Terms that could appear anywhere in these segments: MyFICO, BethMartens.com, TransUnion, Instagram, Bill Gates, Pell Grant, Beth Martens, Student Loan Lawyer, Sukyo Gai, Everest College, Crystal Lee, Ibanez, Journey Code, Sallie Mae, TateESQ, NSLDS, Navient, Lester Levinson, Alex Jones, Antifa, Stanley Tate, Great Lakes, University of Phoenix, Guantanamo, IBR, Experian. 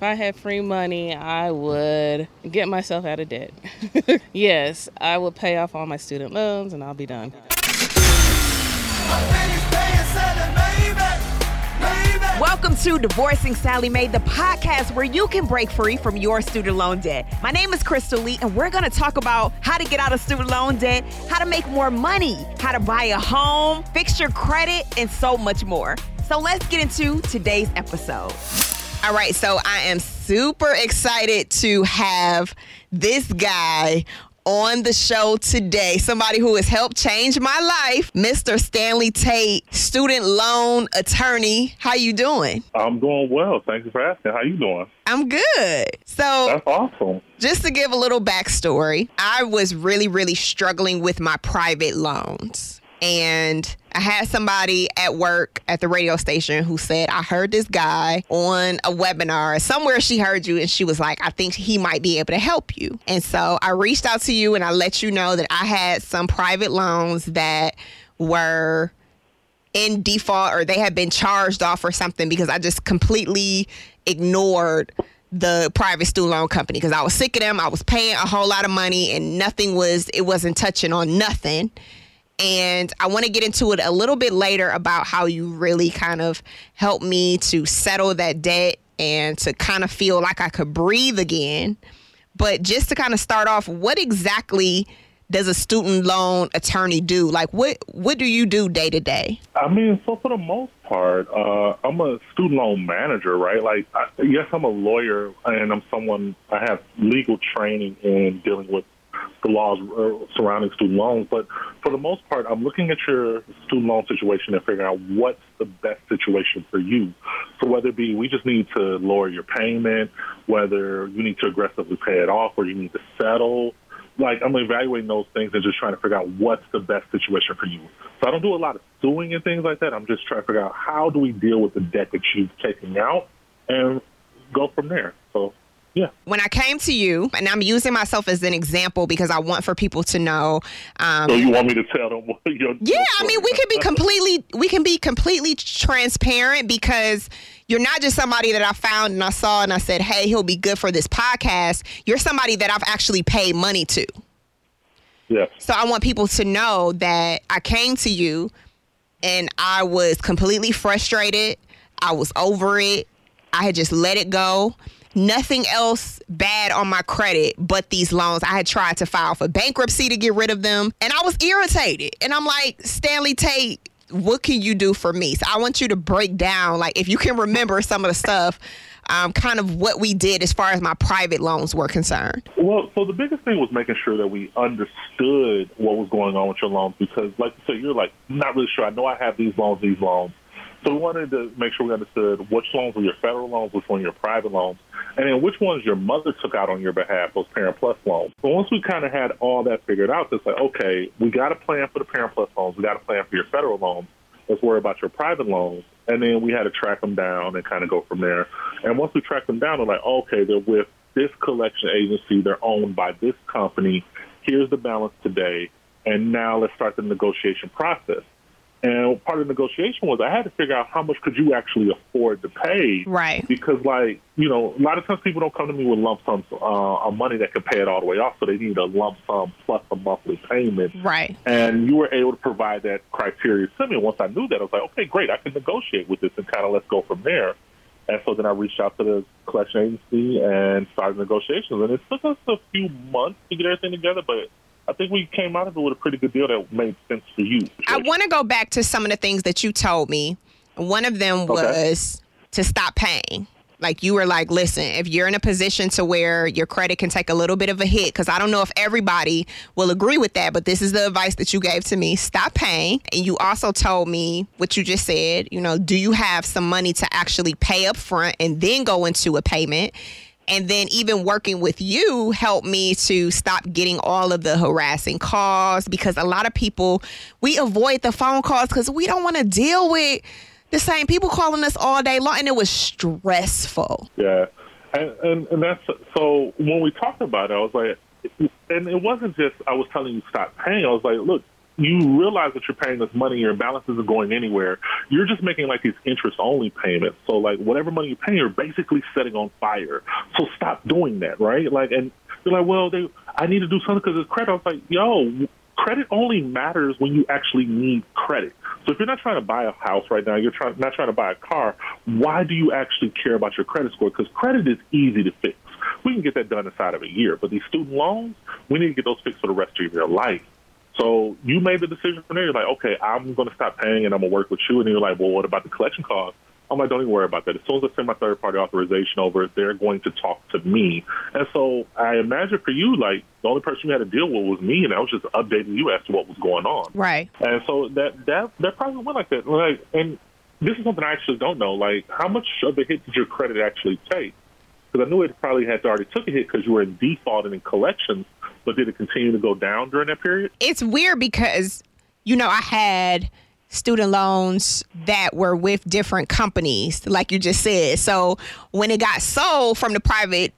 If I had free money, I would get myself out of debt. Yes, I would pay off all my student loans and I'll be done. Welcome to Divorcing Sallie Mae, the podcast where you can break free from your student loan debt. My name is Crystal Lee, and we're going to talk about how to get out of student loan debt, how to make more money, how to buy a home, fix your credit, and so much more. So let's get into today's episode. All right, so I am super excited to have this guy on the show today, somebody who has helped change my life, Mr. Stanley Tate, student loan attorney. How you doing? I'm doing well. Thank you for asking. How you doing? I'm good. So that's awesome. Just to give a little backstory, I was really struggling with my private loans. And I had somebody at work at the radio station who said, I heard this guy on a webinar. Somewhere she heard you and she was like, I think he might be able to help you. And so I reached out to you and I let you know that I had some private loans that were in default or they had been charged off or something because I just completely ignored the private student loan company because I was sick of them. I was paying a whole lot of money and it wasn't touching on nothing. And I want to get into it a little bit later about how you really kind of helped me to settle that debt and to kind of feel like I could breathe again. But just to kind of start off, what exactly does a student loan attorney do? Like, what do you do day to day? I mean, so for the most part, I'm a student loan manager, right? Like, yes, I'm a lawyer and I have legal training in dealing with the laws surrounding student loans. But for the most part, I'm looking at your student loan situation and figuring out what's the best situation for you. So whether it be we just need to lower your payment, whether you need to aggressively pay it off or you need to settle, like I'm evaluating those things and just trying to figure out what's the best situation for you. So I don't do a lot of suing and things like that. I'm just trying to figure out how do we deal with the debt that you've taken out and go from there. So yeah. When I came to you, and I'm using myself as an example because I want for people to know. So you want me to tell them what you're doing? Yeah, I mean, we can be completely transparent because you're not just somebody that I found and I saw and I said, hey, he'll be good for this podcast. You're somebody that I've actually paid money to. Yeah. So I want people to know that I came to you and I was completely frustrated. I was over it. I had just let it go. Nothing else bad on my credit but these loans. I had tried to file for bankruptcy to get rid of them, and I was irritated. And I'm like, Stanley Tate, what can you do for me? So I want you to break down, like, if you can remember some of the stuff, kind of what we did as far as my private loans were concerned. Well, so the biggest thing was making sure that we understood what was going on with your loans because, like you said, you're like, not really sure. I know I have these loans. So we wanted to make sure we understood which loans were your federal loans, which ones were your private loans, and then which ones your mother took out on your behalf, those Parent Plus loans. But once we kind of had all that figured out, it's like, okay, we got a plan for the Parent Plus loans. We got a plan for your federal loans. Let's worry about your private loans. And then we had to track them down and kind of go from there. And once we tracked them down, we're like, okay, they're with this collection agency. They're owned by this company. Here's the balance today. And now let's start the negotiation process. And part of the negotiation was I had to figure out how much could you actually afford to pay. Right. Because, like, you know, a lot of times people don't come to me with lump sums of money that could pay it all the way off, so they need a lump sum plus a monthly payment. Right. And you were able to provide that criteria to me. Once I knew that, I was like, okay, great, I can negotiate with this and kind of let's go from there. And so then I reached out to the collection agency and started negotiations. And it took us a few months to get everything together, but I think we came out of it with a pretty good deal that made sense for you. I want to go back to some of the things that you told me. One of them was to stop paying. Like, you were like, listen, if you're in a position to where your credit can take a little bit of a hit, because I don't know if everybody will agree with that, but this is the advice that you gave to me. Stop paying. And you also told me what you just said, you know, do you have some money to actually pay up front and then go into a payment? And then even working with you helped me to stop getting all of the harassing calls because a lot of people, we avoid the phone calls because we don't want to deal with the same people calling us all day long. And it was stressful. Yeah. And that's, so when we talked about it, I was like, and it wasn't just I was telling you stop paying. I was like, look, you realize that you're paying this money, your balance isn't going anywhere. You're just making like these interest-only payments. So like whatever money you're paying, you're basically setting on fire. So stop doing that, right? Like, and you're like, well, I need to do something because it's credit. I was like, yo, credit only matters when you actually need credit. So if you're not trying to buy a house right now, you're not trying to buy a car, why do you actually care about your credit score? Because credit is easy to fix. We can get that done inside of a year. But these student loans, we need to get those fixed for the rest of your life. So you made the decision from there. You're like, okay, I'm going to stop paying and I'm going to work with you. And you're like, well, what about the collection costs? I'm like, don't even worry about that. As soon as I send my third-party authorization over, they're going to talk to me. And so I imagine for you, like, the only person you had to deal with was me, and I was just updating you as to what was going on. Right. And so that probably went like that. Like, and this is something I actually don't know. Like, how much of a hit did your credit actually take? Because I knew it probably had already took a hit because you were in default and in collections, but did it continue to go down during that period? It's weird because, you know, I had student loans that were with different companies, like you just said. So when it got sold from the private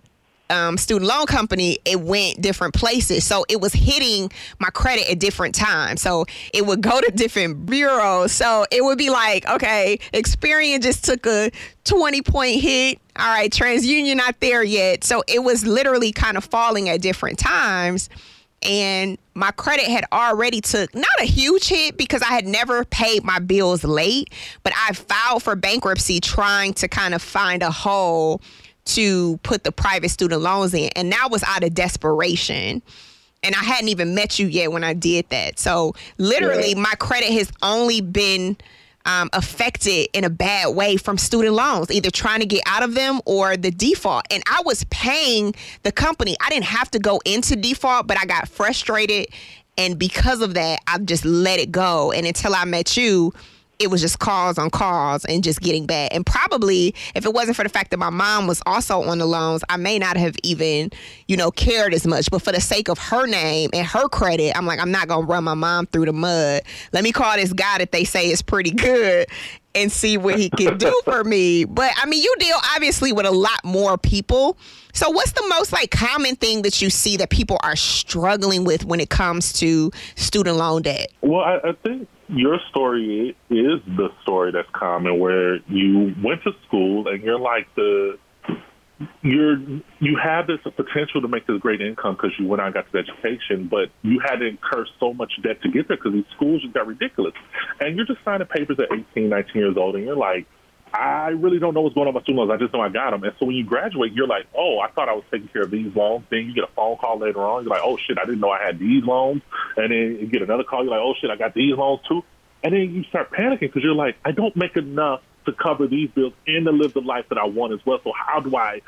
student loan company, it went different places. So it was hitting my credit at different times. So it would go to different bureaus. So it would be like, okay, Experian just took a 20-point hit. All right, TransUnion not there yet. So it was literally kind of falling at different times. And my credit had already took not a huge hit because I had never paid my bills late, but I filed for bankruptcy trying to kind of find a hole to put the private student loans in. And that was out of desperation. And I hadn't even met you yet when I did that. So literally my credit has only been affected in a bad way from student loans, either trying to get out of them or the default. And I was paying the company. I didn't have to go into default, but I got frustrated. And because of that, I've just let it go. And until I met you, it was just calls on calls and just getting bad. And probably if it wasn't for the fact that my mom was also on the loans, I may not have even, you know, cared as much. But for the sake of her name and her credit, I'm like, I'm not going to run my mom through the mud. Let me call this guy that they say is pretty good and see what he can do for me. But I mean, you deal obviously with a lot more people. So what's the most like common thing that you see that people are struggling with when it comes to student loan debt? Well, I think your story is the story that's common, where you went to school and you're like you have this potential to make this great income because you went out and got this education, but you had to incur so much debt to get there because these schools just got ridiculous. And you're just signing papers at 18, 19 years old, and you're like, I really don't know what's going on with my student loans. I just know I got them. And so when you graduate, you're like, oh, I thought I was taking care of these loans. Then you get a phone call later on. You're like, oh, shit, I didn't know I had these loans. And then you get another call. You're like, oh, shit, I got these loans too. And then you start panicking because you're like, I don't make enough to cover these bills and to live the life that I want as well. So how do I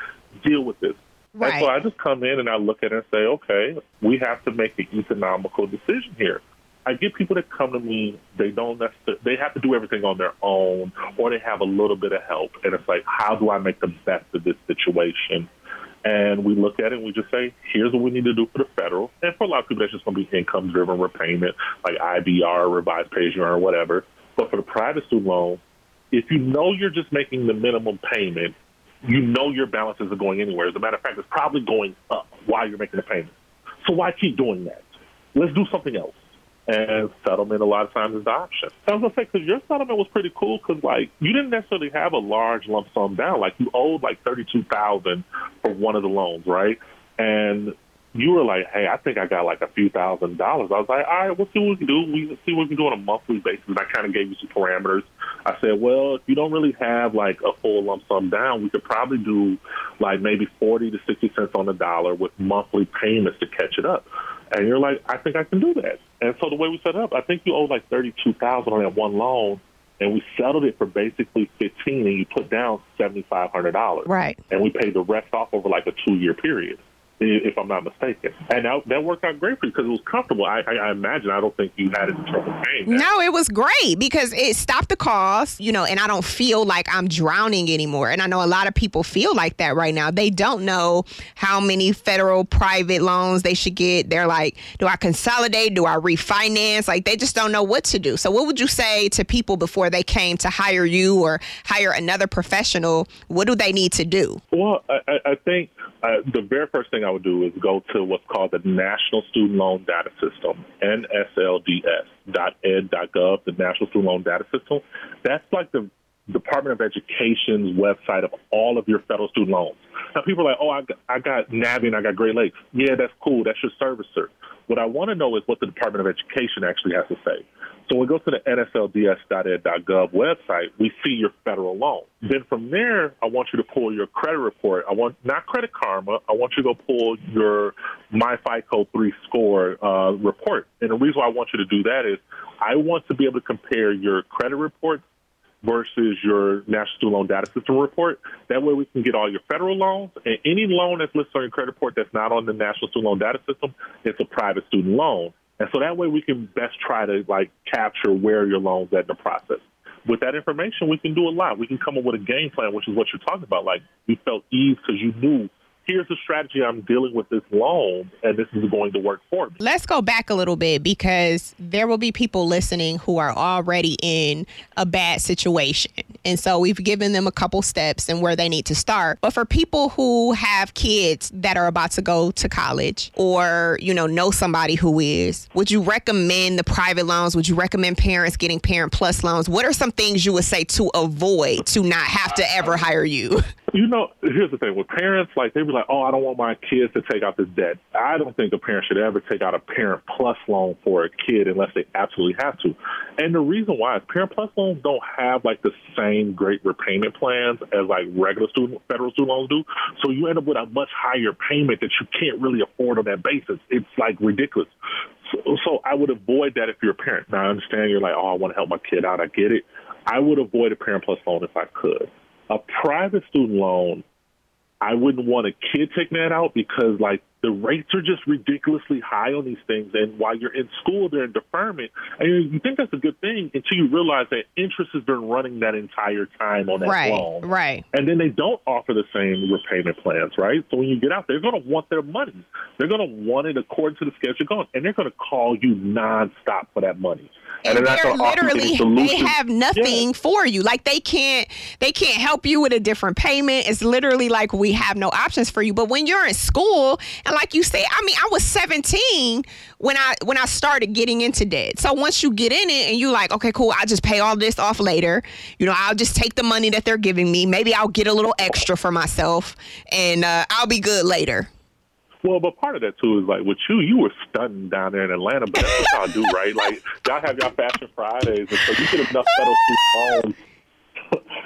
deal with this? Right. And so I just come in and I look at it and say, okay, we have to make an economical decision here. I get people that come to me, they don't necessarily, they have to do everything on their own, or they have a little bit of help. And it's like, how do I make the best of this situation? And we look at it and we just say, here's what we need to do for the federal. And for a lot of people, that's just going to be income-driven repayment, like IBR, revised pay-as-you-earn, or whatever. But for the private student loan, if you know you're just making the minimum payment, you know your balance isn't going anywhere. As a matter of fact, it's probably going up while you're making the payment. So why keep doing that? Let's do something else. And settlement a lot of times is the option. I was going to say, because your settlement was pretty cool because, like, you didn't necessarily have a large lump sum down. Like, you owed, like, $32,000 for one of the loans, right? And you were like, hey, I think I got, like, a few $1,000s. I was like, all right, we'll see what we can do. We'll see what we can do on a monthly basis. And I kind of gave you some parameters. I said, well, if you don't really have, like, a full lump sum down, we could probably do, like, maybe 40 to 60 cents on the dollar with monthly payments to catch it up. And you're like, I think I can do that. And so the way we set it up, I think you owe like $32,000 on that one loan, and we settled it for basically $15,000, and you put down $7,500. Right. And we paid the rest off over like a 2-year period, if I'm not mistaken. And that worked out great for you because it was comfortable. I imagine, I don't think you had any trouble paying that. No, it was great because it stopped the cost, you know, and I don't feel like I'm drowning anymore. And I know a lot of people feel like that right now. They don't know how many federal private loans they should get. They're like, do I consolidate? Do I refinance? Like, they just don't know what to do. So what would you say to people before they came to hire you or hire another professional? What do they need to do? Well, I think the very first thing thing I would do is go to what's called the National Student Loan Data System, NSLDS.ed.gov, the National Student Loan Data System. That's like the Department of Education's website of all of your federal student loans. Now, people are like, oh, I got Navient, I got Great Lakes. Yeah, that's cool. That's your servicer. What I want to know is what the Department of Education actually has to say. So when we go to the NSLDS.ed.gov website, we see your federal loan. Then from there, I want you to pull your credit report. I want not Credit Karma. I want you to go pull your MyFICO 3 score report. And the reason why I want you to do that is I want to be able to compare your credit report versus your National Student Loan Data System report. That way we can get all your federal loans, and any loan that's listed on your credit report that's not on the National Student Loan Data System, it's a private student loan. And so that way we can best try to like capture where your loan's at in the process. With that information, we can do a lot. We can come up with a game plan, which is what you're talking about. Like you felt ease because you knew here's the strategy I'm dealing with this loan, and this is going to work for me. Let's go back a little bit because there will be people listening who are already in a bad situation. And so we've given them a couple steps and where they need to start. But for people who have kids that are about to go to college or, you know somebody who is, would you recommend the private loans? Would you recommend parents getting Parent Plus loans? What are some things you would say to avoid to not have to ever hire you? You know, here's the thing. With parents, like, they be like, oh, I don't want my kids to take out this debt. I don't think a parent should ever take out a Parent Plus loan for a kid unless they absolutely have to. And the reason why is Parent Plus loans don't have, like, the same great repayment plans as, like, regular federal student loans do. So you end up with a much higher payment that you can't really afford on that basis. It's, like, ridiculous. So I would avoid that if you're a parent. Now, I understand you're like, oh, I want to help my kid out. I get it. I would avoid a Parent Plus loan if I could. A private student loan, I wouldn't want a kid taking that out because, like, the rates are just ridiculously high on these things. And while you're in school, they're in deferment. And you think that's a good thing until you realize that interest has been running that entire time on that loan. Right. And then they don't offer the same repayment plans, right? So when you get out, they're going to want their money. They're going to want it according to the schedule going. And they're going to call you nonstop for that money. And they're literally, they have nothing for you. Like they can't help you with a different payment. It's literally like we have no options for you. But when you're in school, and like you say, I mean, I was 17 when I started getting into debt. So once you get in it and you like, okay, cool, I'll just pay all this off later. You know, I'll just take the money that they're giving me. Maybe I'll get a little extra for myself and I'll be good later. Well, but part of that, too, is like with you were stunting down there in Atlanta, but that's what y'all do, right? Like, y'all have y'all Fashion Fridays, and so you get enough federal student loans.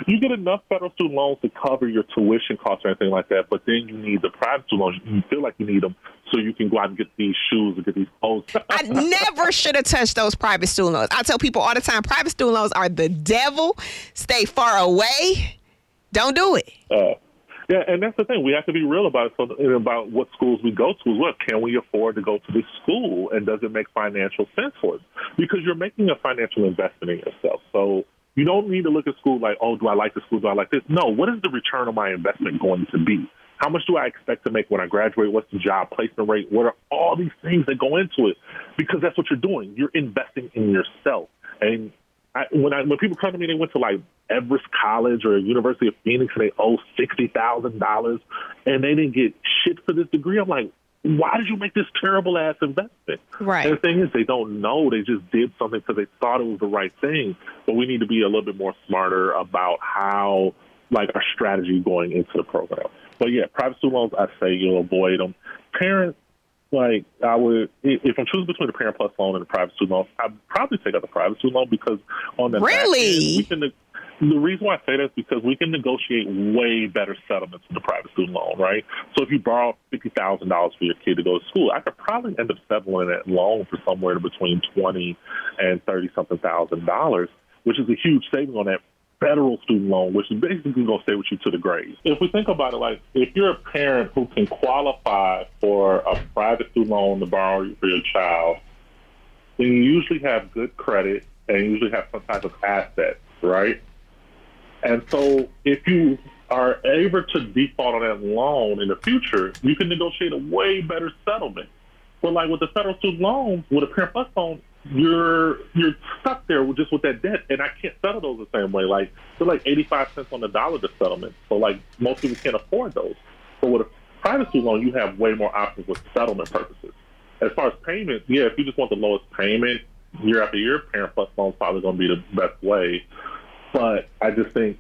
You get enough federal student loans to cover your tuition costs or anything like that, but then you need the private student loans. You feel like you need them so you can go out and get these shoes or get these clothes. I never should have touched those private student loans. I tell people all the time, private student loans are the devil. Stay far away. Don't do it. Yeah, and that's the thing. We have to be real about it, so about what schools we go to. Look, can we afford to go to this school, and does it make financial sense for us? Because you're making a financial investment in yourself. So you don't need to look at school like, oh, do I like this school? Do I like this? No, what is the return on my investment going to be? How much do I expect to make when I graduate? What's the job placement rate? What are all these things that go into it? Because that's what you're doing. You're investing in yourself. And when people come to me, they went to like Everest College or University of Phoenix and they owe $60,000 and they didn't get shit for this degree. I'm like, why did you make this terrible ass investment? Right. And the thing is, they don't know. They just did something because they thought it was the right thing. But we need to be a little bit more smarter about how, like, our strategy going into the program. But yeah, private student loans, I say you'll avoid them. Parents. Like, I would, if I'm choosing between the Parent Plus loan and the private student loan, I'd probably take out the private student loan because on the back end, the reason why I say that is because we can negotiate way better settlements in the private student loan, right? So if you borrow $50,000 for your kid to go to school, I could probably end up settling that loan for somewhere between $20,000 and $30,000, which is a huge saving on that federal student loan, which is basically going to stay with you to the grave. If we think about it, like if you're a parent who can qualify for a private student loan to borrow for your child, then you usually have good credit and you usually have some type of assets, right? And so if you are able to default on that loan in the future, you can negotiate a way better settlement. But like with the federal student loan, with a Parent Plus loan, you're stuck there just with that debt, and I can't settle those the same way. Like they're like 85 cents on the dollar to settlement, so like most people can't afford those. So with a privacy loan, you have way more options with settlement purposes. As far as payments, yeah, if you just want the lowest payment year after year, Parent Plus loan is probably going to be the best way. But I just think,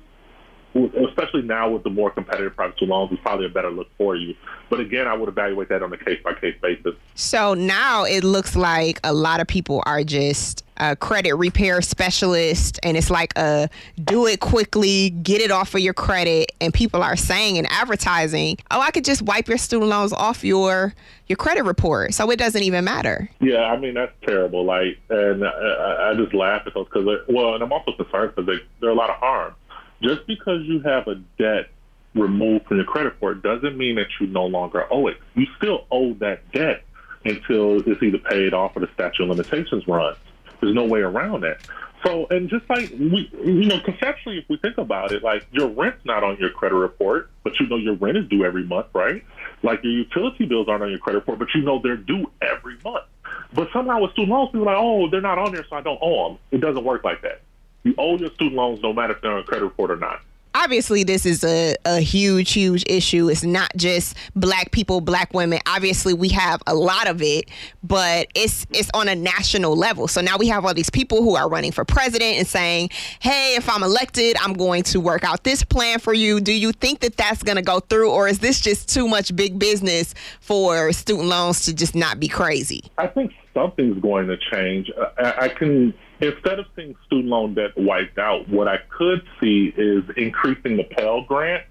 especially now with the more competitive privacy loans, it's probably a better look for you. But again, I would evaluate that on a case-by-case basis. So now it looks like a lot of people are just a credit repair specialist, and it's like a do it quickly, get it off of your credit. And people are saying and advertising, oh, I could just wipe your student loans off your credit report, so it doesn't even matter. Yeah, I mean, that's terrible. Like, and I just laugh at those because, well, and I'm also concerned because there are a lot of harm. Just because you have a debt removed from your credit report doesn't mean that you no longer owe it. You still owe that debt until it's either paid off or the statute of limitations runs. There's no way around that. So, and just like, we, you know, conceptually, if we think about it, like your rent's not on your credit report, but you know your rent is due every month, right? Like your utility bills aren't on your credit report, but you know they're due every month. But somehow with student loans, people are like, oh, they're not on there, so I don't owe them. It doesn't work like that. You owe your student loans no matter if they're on a credit report or not. Obviously, this is a huge, huge issue. It's not just Black people, Black women. Obviously, we have a lot of it, but it's on a national level. So now we have all these people who are running for president and saying, hey, if I'm elected, I'm going to work out this plan for you. Do you think that that's going to go through, or is this just too much big business for student loans to just not be crazy? I think something's going to change. I can... Instead of seeing student loan debt wiped out, what I could see is increasing the Pell Grant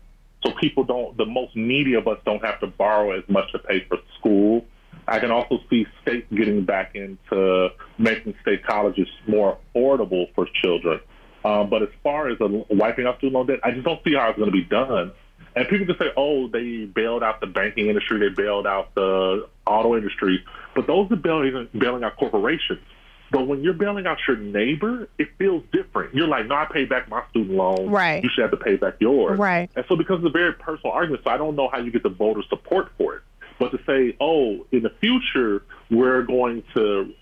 so people don't, the most needy of us don't have to borrow as much to pay for school. I can also see states getting back into making state colleges more affordable for children. But as far as wiping out student loan debt, I just don't see how it's going to be done. And people can say, oh, they bailed out the banking industry, they bailed out the auto industry, but those are bailing out corporations. But when you're bailing out your neighbor, it feels different. You're like, no, I paid back my student loan. Right. You should have to pay back yours. Right. And so it becomes a very personal argument, so I don't know how you get the voter support for it. But to say, oh, in the future, we're going to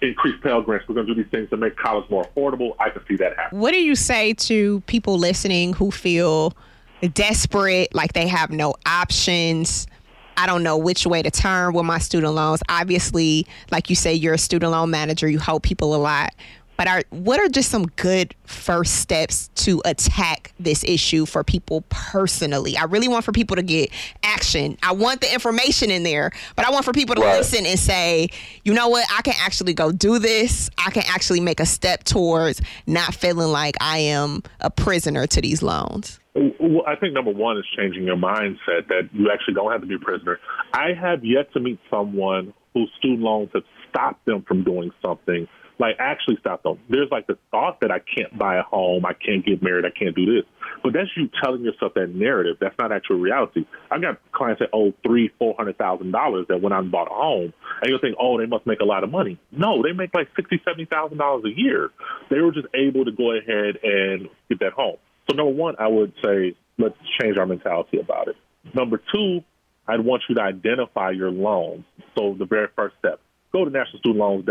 increase Pell Grants, we're going to do these things to make college more affordable, I can see that happen. What do you say to people listening who feel desperate, like they have no options? I don't know which way to turn with my student loans. Obviously, like you say, you're a student loan manager. You help people a lot. But what are just some good first steps to attack this issue for people personally? I really want for people to get action. I want the information in there, but I want for people to listen and say, you know what, I can actually go do this. I can actually make a step towards not feeling like I am a prisoner to these loans. Well, I think number one is changing your mindset that you actually don't have to be a prisoner. I have yet to meet someone whose student loans have stopped them from doing something. Like, actually stop them. There's like the thought that I can't buy a home, I can't get married, I can't do this. But that's you telling yourself that narrative. That's not actual reality. I've got clients that owe $300,000-$400,000 that went out and bought a home. And you'll think, oh, they must make a lot of money. No, they make like $60,000-$70,000 a year. They were just able to go ahead and get that home. So number one, I would say let's change our mentality about it. Number two, I'd want you to identify your loans. So the very first step. Go to National Student Loans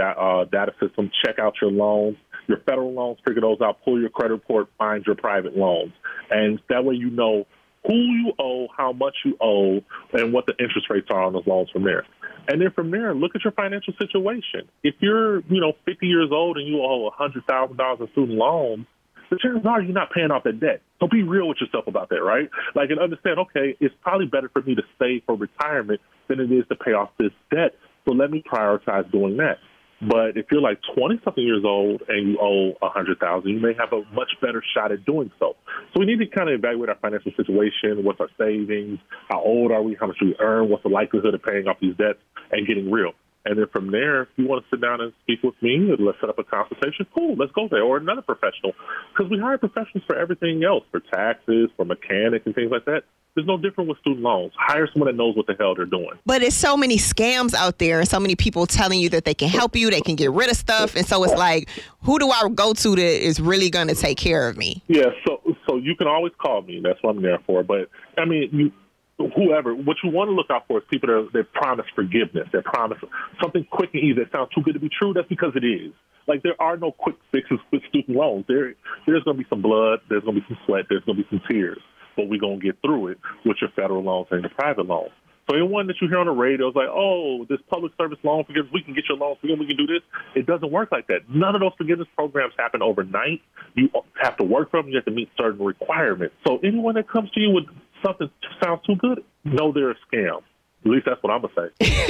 data system, check out your loans, your federal loans, figure those out, pull your credit report, find your private loans. And that way you know who you owe, how much you owe, and what the interest rates are on those loans from there. And then from there, look at your financial situation. If you're, 50 years old and you owe $100,000 in student loans, the chances are you're not paying off that debt. So be real with yourself about that, right? Like, and understand, okay, it's probably better for me to save for retirement than it is to pay off this debt. So let me prioritize doing that. But if you're like 20-something years old and you owe $100,000, you may have a much better shot at doing so. So we need to kind of evaluate our financial situation, what's our savings, how old are we, how much do we earn, what's the likelihood of paying off these debts, and getting real. And then from there, if you want to sit down and speak with me, and let's set up a consultation, cool, let's go there, or another professional. Because we hire professionals for everything else, for taxes, for mechanics and things like that. There's no different with student loans. Hire someone that knows what the hell they're doing. But it's so many scams out there and so many people telling you that they can help you, they can get rid of stuff. And so it's like, who do I go to that is really going to take care of me? Yeah, so you can always call me. That's what I'm there for. But, I mean, what you want to look out for is people that promise forgiveness. They promise something quick and easy that sounds too good to be true. That's because it is. Like, there are no quick fixes with student loans. There's going to be some blood. There's going to be some sweat. There's going to be some tears. But we're going to get through it with your federal loans and your private loans. So anyone that you hear on the radio is like, oh, this public service loan forgiveness, we can get your loan forgiven, we can do this. It doesn't work like that. None of those forgiveness programs happen overnight. You have to work for them. You have to meet certain requirements. So anyone that comes to you with something sounds too good, know they're a scam. At least that's what I'm going to say.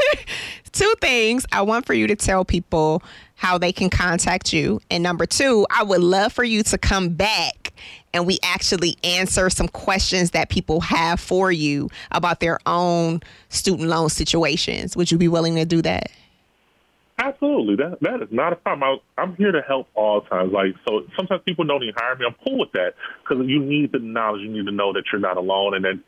Two things. I want for you to tell people how they can contact you. And number two, I would love for you to come back and we actually answer some questions that people have for you about their own student loan situations. Would you be willing to do that? Absolutely. That is not a problem. I'm here to help all times. Like, so sometimes people don't even hire me. I'm cool with that because you need the knowledge. You need to know that you're not alone and that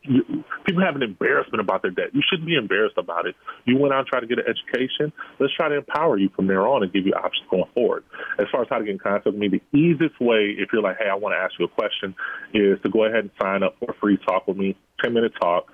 people have an embarrassment about their debt. You shouldn't be embarrassed about it. You went out and tried to get an education. Let's try to empower you from there on and give you options going forward. As far as how to get in contact with me, the easiest way, if you're like, hey, I want to ask you a question, is to go ahead and sign up for a free talk with me. 10-minute talk,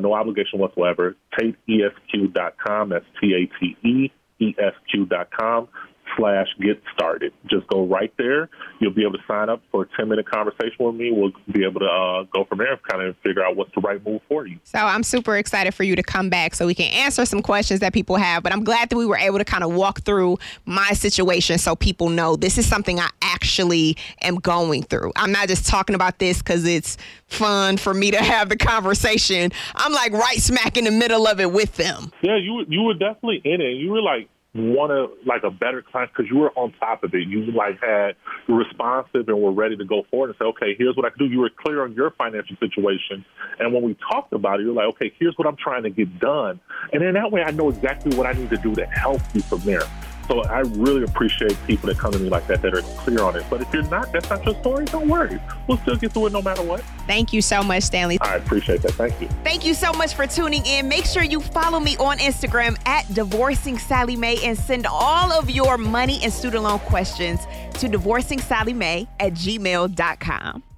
no obligation whatsoever. TateESQ.com. That's T-A-T-E. esq.com/get started. Just go right there. You'll be able to sign up for a 10-minute conversation with me. We'll be able to go from there and kind of figure out what's the right move for you. So I'm super excited for you to come back so we can answer some questions that people have. But I'm glad that we were able to kind of walk through my situation so people know this is something I actually am going through. I'm not just talking about this because it's fun for me to have the conversation. I'm like right smack in the middle of it with them. Yeah, you were definitely in it. You were like, want to like a better client because you were on top of it. You like had responsive and were ready to go forward and say, okay, here's what I can do. You were clear on your financial situation. And when we talked about it, you're like, okay, here's what I'm trying to get done. And then that way I know exactly what I need to do to help you from there. So I really appreciate people that come to me like that are clear on it. But if you're not, that's not your story, don't worry. We'll still get through it no matter what. Thank you so much, Stanley. I appreciate that. Thank you. Thank you so much for tuning in. Make sure you follow me on Instagram at Divorcing Sallie Mae and send all of your money and student loan questions to divorcingsalliemae@gmail.com.